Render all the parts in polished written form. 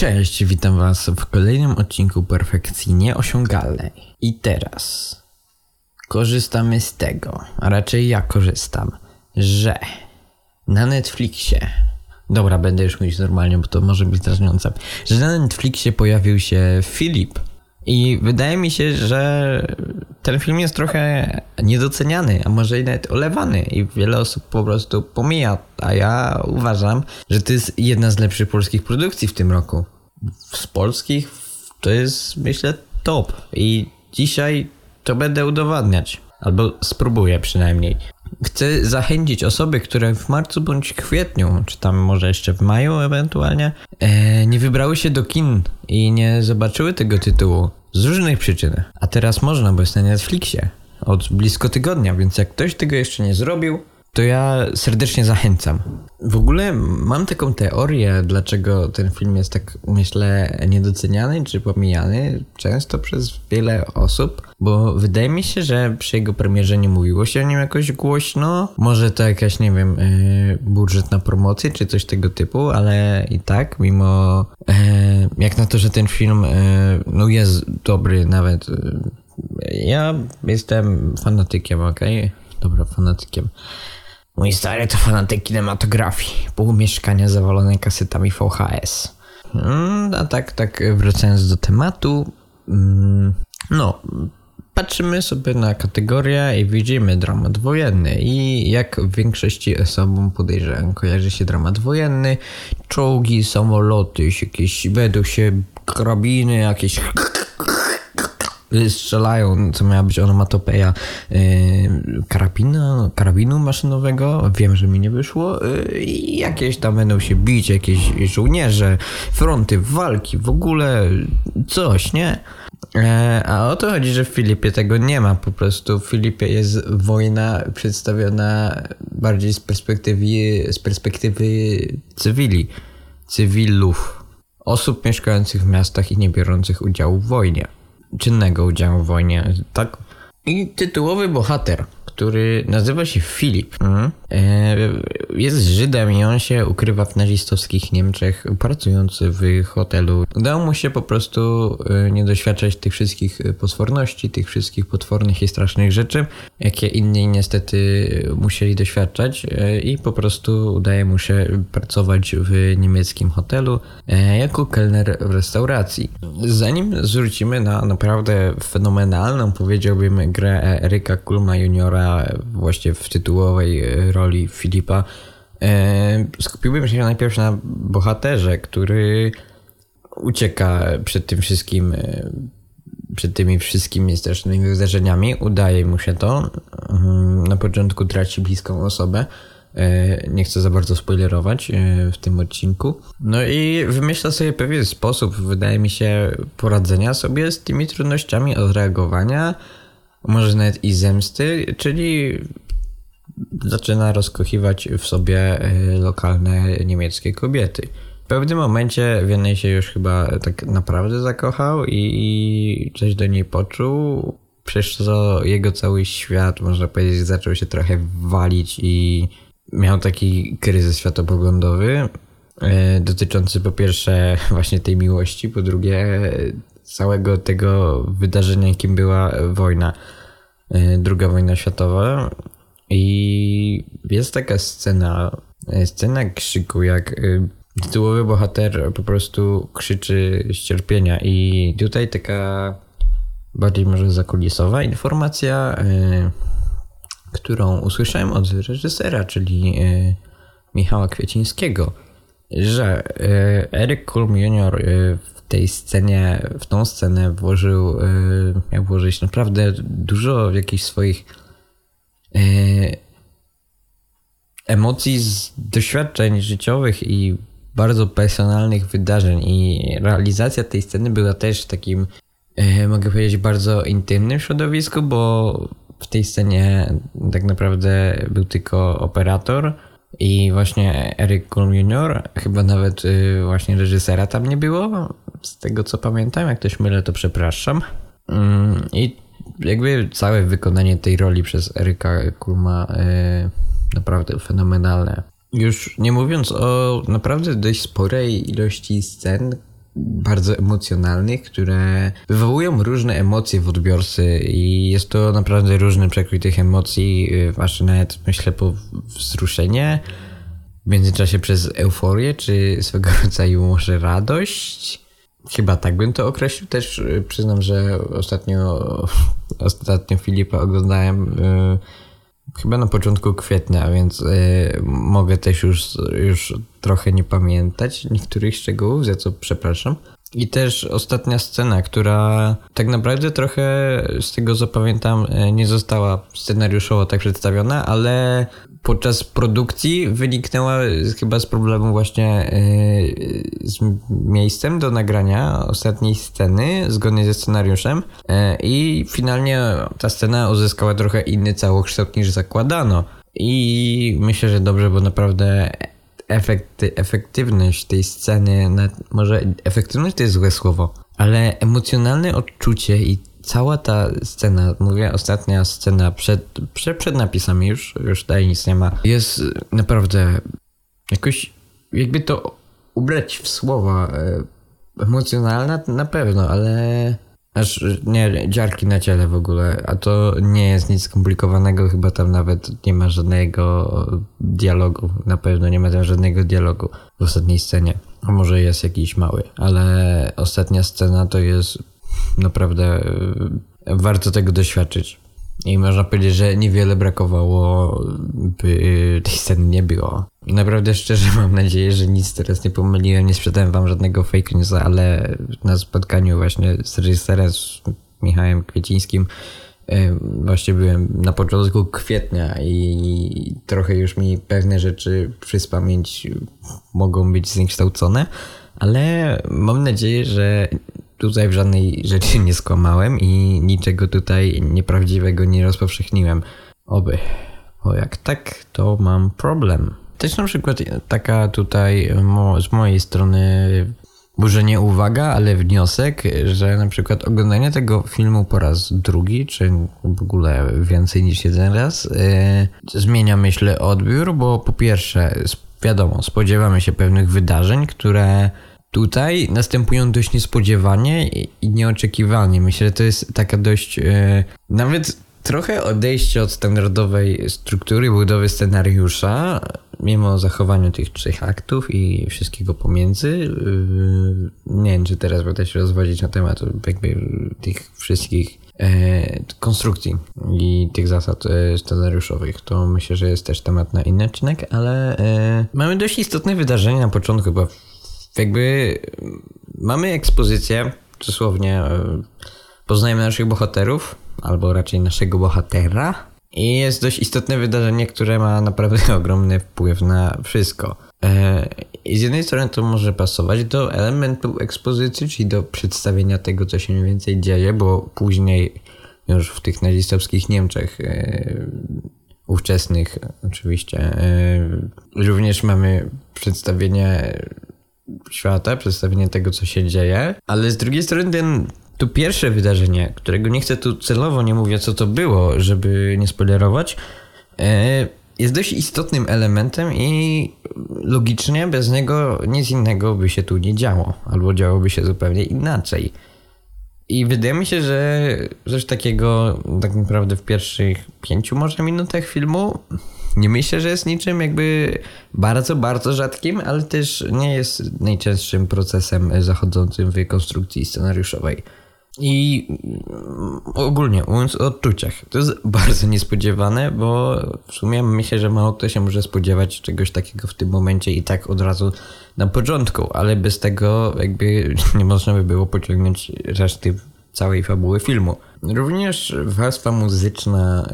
Cześć, witam was w kolejnym odcinku Perfekcji Nieosiągalnej. I teraz korzystamy z tego, a raczej ja korzystam, że na Netflixie, dobra, będę już mówić normalnie, bo to może być drażniące, że na Netflixie pojawił się Filip. I wydaje mi się, że ten film jest trochę niedoceniany, a może i nawet olewany i wiele osób po prostu pomija, a ja uważam, że to jest jedna z lepszych polskich produkcji w tym roku. Z polskich to jest, myślę, top i dzisiaj to będę udowadniać, albo spróbuję przynajmniej. Chcę zachęcić osoby, które w marcu bądź kwietniu, czy tam może jeszcze w maju ewentualnie, nie wybrały się do kin i nie zobaczyły tego tytułu z różnych przyczyn. A teraz można, bo jest na Netflixie od blisko tygodnia, więc jak ktoś tego jeszcze nie zrobił, to ja serdecznie zachęcam. W ogóle mam taką teorię, dlaczego ten film jest tak, myślę, niedoceniany czy pomijany często przez wiele osób, bo wydaje mi się, że przy jego premierze nie mówiło się o nim jakoś głośno. Może to jakaś, nie wiem, budżet na promocję czy coś tego typu, ale i tak, mimo jak na to, że ten film no jest dobry nawet. Ja jestem fanatykiem, okej? Dobra, fanatykiem. Mój stary to fanatyk kinematografii. Pół mieszkania zawalone kasetami VHS. A tak, wracając do tematu. No, patrzymy sobie na kategorię i widzimy dramat wojenny. I jak w większości osobom podejrzewam, kojarzy się dramat wojenny. Czołgi, samoloty, jakieś według się karabiny, jakieś strzelają, co miała być onomatopeja karabinu maszynowego, wiem, że mi nie wyszło, i jakieś tam będą się bić, jakieś żołnierze, fronty, walki, w ogóle coś, nie? A o to chodzi, że w Filipie tego nie ma, po prostu w Filipie jest wojna przedstawiona bardziej z perspektywy cywilów, osób mieszkających w miastach i nie biorących udziału w wojnie. Czynnego udziału w wojnie, tak? I tytułowy bohater, który nazywa się Filip, jest Żydem i on się ukrywa w nazistowskich Niemczech, pracując w hotelu. Udało mu się po prostu nie doświadczać tych wszystkich potworności, tych wszystkich potwornych i strasznych rzeczy, jakie inni niestety musieli doświadczać, i po prostu udaje mu się pracować w niemieckim hotelu jako kelner w restauracji. Zanim zwrócimy na naprawdę fenomenalną, powiedziałbym, grę Eryka Kulma Juniora właśnie w tytułowej roli Filipa, skupiłbym się najpierw na bohaterze, który ucieka przed tym wszystkim, przed tymi wszystkimi strasznymi zdarzeniami. Udaje mu się to. Na początku traci bliską osobę. Nie chcę za bardzo spoilerować w tym odcinku. No i wymyśla sobie pewien sposób, wydaje mi się, poradzenia sobie z tymi trudnościami, odreagowania, może nawet i zemsty, czyli zaczyna rozkochiwać w sobie lokalne niemieckie kobiety. W pewnym momencie w jednej się już chyba tak naprawdę zakochał i coś do niej poczuł, przez co jego cały świat, można powiedzieć, zaczął się trochę walić i miał taki kryzys światopoglądowy dotyczący po pierwsze właśnie tej miłości, po drugie całego tego wydarzenia, jakim była wojna, II wojna światowa. I jest taka scena krzyku, jak tytułowy bohater po prostu krzyczy z cierpienia. I tutaj taka bardziej może zakulisowa informacja, którą usłyszałem od reżysera, czyli Michała Kwiecińskiego, że Eryk Kulm Junior w tą scenę miał włożyć naprawdę dużo jakichś swoich emocji z doświadczeń życiowych i bardzo personalnych wydarzeń, i realizacja tej sceny była też w takim, mogę powiedzieć, bardzo intymnym środowisku, bo w tej scenie tak naprawdę był tylko operator i właśnie Eryk Kulm Junior, chyba nawet właśnie reżysera tam nie było, z tego co pamiętam, jak ktoś mylę, to przepraszam. I jakby całe wykonanie tej roli przez Eryka Kulma naprawdę fenomenalne. Już nie mówiąc o naprawdę dość sporej ilości scen, bardzo emocjonalnych, które wywołują różne emocje w odbiorcy i jest to naprawdę różny przekrój tych emocji, aż nawet myślę po wzruszenie, w międzyczasie przez euforię, czy swego rodzaju może radość. Chyba tak bym to określił. Też przyznam, że ostatnio Filipa oglądałem chyba na początku kwietnia, więc mogę też już trochę nie pamiętać niektórych szczegółów, za co przepraszam. I też ostatnia scena, która tak naprawdę trochę z tego co pamiętam nie została scenariuszowo tak przedstawiona, ale podczas produkcji wyniknęła chyba z problemu właśnie z miejscem do nagrania ostatniej sceny zgodnie ze scenariuszem i finalnie ta scena uzyskała trochę inny całokształt niż zakładano i myślę, że dobrze, bo naprawdę efektywność tej sceny, może efektywność to jest złe słowo, ale emocjonalne odczucie i cała ta scena, mówię ostatnia scena przed napisami, już tutaj nic nie ma, jest naprawdę jakoś, jakby to ubrać w słowa, emocjonalna na pewno, ale aż nie, dziarki na ciele w ogóle, a to nie jest nic skomplikowanego, chyba tam nawet nie ma żadnego dialogu, na pewno nie ma tam żadnego dialogu w ostatniej scenie, a może jest jakiś mały, ale ostatnia scena to jest naprawdę warto tego doświadczyć i można powiedzieć, że niewiele brakowało, by tej sceny nie było. Naprawdę szczerze mam nadzieję, że nic teraz nie pomyliłem, nie sprzedałem wam żadnego fake newsa, ale na spotkaniu właśnie z reżyserem, z Michałem Kwiecińskim właśnie byłem na początku kwietnia i trochę już mi pewne rzeczy przez pamięć mogą być zniekształcone, ale mam nadzieję, że tutaj w żadnej rzeczy nie skłamałem i niczego tutaj nieprawdziwego nie rozpowszechniłem. Oby. Bo jak tak, to mam problem. Też na przykład taka tutaj z mojej strony może nie uwaga, ale wniosek, że na przykład oglądanie tego filmu po raz drugi, czy w ogóle więcej niż jeden raz, zmienia myślę odbiór, bo po pierwsze, wiadomo, spodziewamy się pewnych wydarzeń, które tutaj następują dość niespodziewanie i nieoczekiwanie. Myślę, że to jest taka dość nawet trochę odejście od standardowej struktury budowy scenariusza, mimo zachowania tych trzech aktów i wszystkiego pomiędzy. Nie wiem, czy teraz będę się rozwodzić na temat jakby tych wszystkich konstrukcji i tych zasad scenariuszowych. To myślę, że jest też temat na inny odcinek, ale mamy dość istotne wydarzenie na początku, bo jakby mamy ekspozycję, dosłownie poznajemy naszych bohaterów, albo raczej naszego bohatera i jest dość istotne wydarzenie, które ma naprawdę ogromny wpływ na wszystko. I z jednej strony to może pasować do elementu ekspozycji, czyli do przedstawienia tego, co się mniej więcej dzieje, bo później już w tych nazistowskich Niemczech ówczesnych oczywiście również mamy przedstawienie świata, przedstawienie tego, co się dzieje, ale z drugiej strony to pierwsze wydarzenie, którego nie chcę tu celowo, nie mówię co to było, żeby nie spoilerować, jest dość istotnym elementem i logicznie bez niego nic innego by się tu nie działo, albo działoby się zupełnie inaczej. I wydaje mi się, że coś takiego tak naprawdę w pierwszych 5 może minutach filmu nie myślę, że jest niczym jakby bardzo, bardzo rzadkim, ale też nie jest najczęstszym procesem zachodzącym w konstrukcji scenariuszowej. I ogólnie mówiąc o odczuciach, to jest bardzo niespodziewane, bo w sumie myślę, że mało kto się może spodziewać czegoś takiego w tym momencie i tak od razu na początku, ale bez tego jakby nie można by było pociągnąć reszty całej fabuły filmu. Również warstwa muzyczna,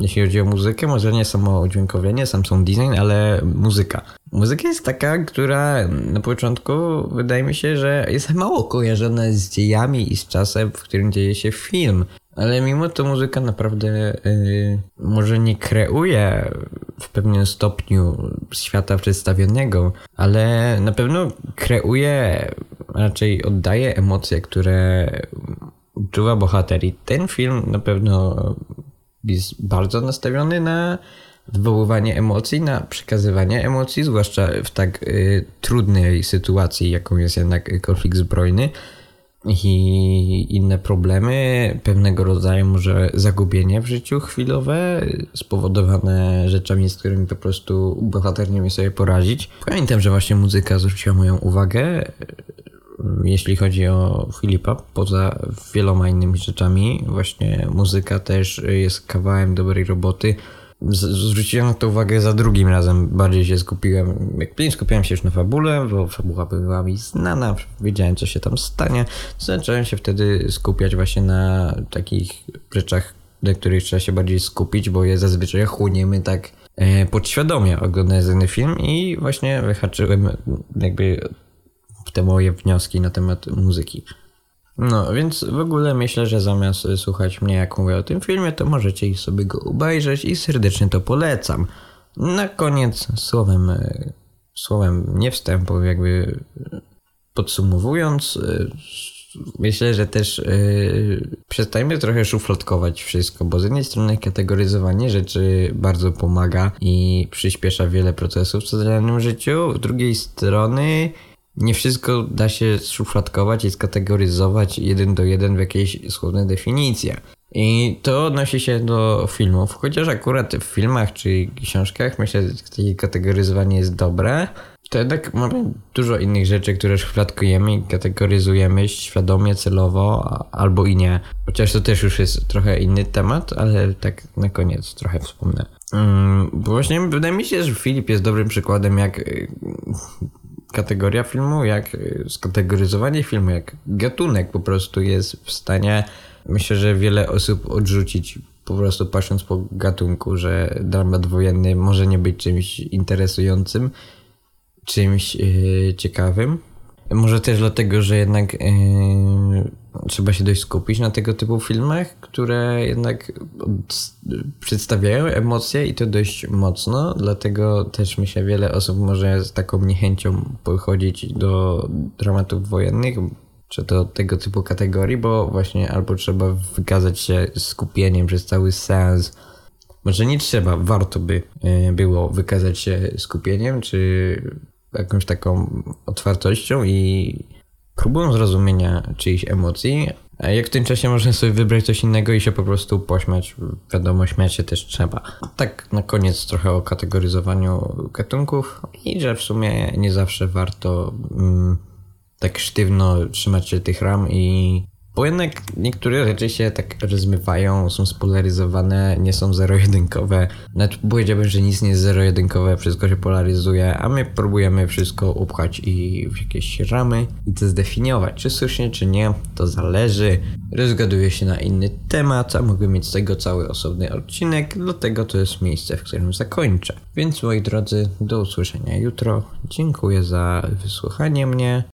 jeśli chodzi o muzykę, może nie samo udźwiękowienie, sam sound design, ale muzyka. Muzyka jest taka, która na początku wydaje mi się, że jest mało kojarzona z dziejami i z czasem, w którym dzieje się film. Ale mimo to muzyka naprawdę może nie kreuje w pewnym stopniu świata przedstawionego, ale na pewno kreuje, raczej oddaje emocje, które odczuwa bohater. I ten film na pewno jest bardzo nastawiony na wywoływanie emocji na przekazywanie emocji, zwłaszcza w tak trudnej sytuacji, jaką jest jednak konflikt zbrojny i inne problemy, pewnego rodzaju może zagubienie w życiu chwilowe, spowodowane rzeczami, z którymi po prostu bohater nie umie sobie poradzić. Pamiętam, że właśnie muzyka zwróciła moją uwagę, jeśli chodzi o Filipa, poza wieloma innymi rzeczami. Właśnie muzyka też jest kawałem dobrej roboty. Zwróciłem na to uwagę za drugim razem, bardziej się skupiłem, skupiałem się już na fabule, bo fabuła była mi znana, wiedziałem, co się tam stanie. Zacząłem się wtedy skupiać właśnie na takich rzeczach, na których trzeba się bardziej skupić, bo je zazwyczaj chłoniemy tak podświadomie, oglądając dany film, i właśnie wyhaczyłem jakby te moje wnioski na temat muzyki. No, więc w ogóle myślę, że zamiast słuchać mnie, jak mówię o tym filmie, to możecie sobie go obejrzeć i serdecznie to polecam. Na koniec słowem nie wstępu, jakby podsumowując, myślę, że też przestańmy trochę szufladkować wszystko, bo z jednej strony kategoryzowanie rzeczy bardzo pomaga i przyspiesza wiele procesów w codziennym życiu, z drugiej strony nie wszystko da się szufladkować i skategoryzować 1:1 w jakieś słowne definicje. I to odnosi się do filmów, chociaż akurat w filmach czy książkach myślę, że takie kategoryzowanie jest dobre. To jednak mamy dużo innych rzeczy, które szufladkujemy i kategoryzujemy świadomie, celowo albo i nie. Chociaż to też już jest trochę inny temat, ale tak na koniec trochę wspomnę. Bo właśnie wydaje mi się, że Filip jest dobrym przykładem, jak kategoria filmu, jak skategoryzowanie filmu, jak gatunek po prostu jest w stanie, myślę, że wiele osób odrzucić po prostu patrząc po gatunku, że dramat wojenny może nie być czymś interesującym, czymś ciekawym. Może też dlatego, że jednak trzeba się dość skupić na tego typu filmach, które jednak przedstawiają emocje i to dość mocno, dlatego też myślę, wiele osób może z taką niechęcią podchodzić do dramatów wojennych, czy do tego typu kategorii, bo właśnie albo trzeba wykazać się skupieniem przez cały seans. Może nie trzeba, warto by było wykazać się skupieniem, czy jakąś taką otwartością i próbą zrozumienia czyichś emocji. A jak w tym czasie można sobie wybrać coś innego i się po prostu pośmiać. Wiadomo, śmiać się też trzeba. Tak na koniec trochę o kategoryzowaniu gatunków i że w sumie nie zawsze warto tak sztywno trzymać się tych ram bo jednak niektóre rzeczy się tak rozmywają, są spolaryzowane, nie są zero-jedynkowe. Nawet powiedziałbym, że nic nie jest zero-jedynkowe, wszystko się polaryzuje, a my próbujemy wszystko upchać i w jakieś ramy i to zdefiniować. Czy słusznie, czy nie, to zależy. Rozgaduję się na inny temat, a mogę mieć z tego cały osobny odcinek, dlatego to jest miejsce, w którym zakończę. Więc moi drodzy, do usłyszenia jutro. Dziękuję za wysłuchanie mnie.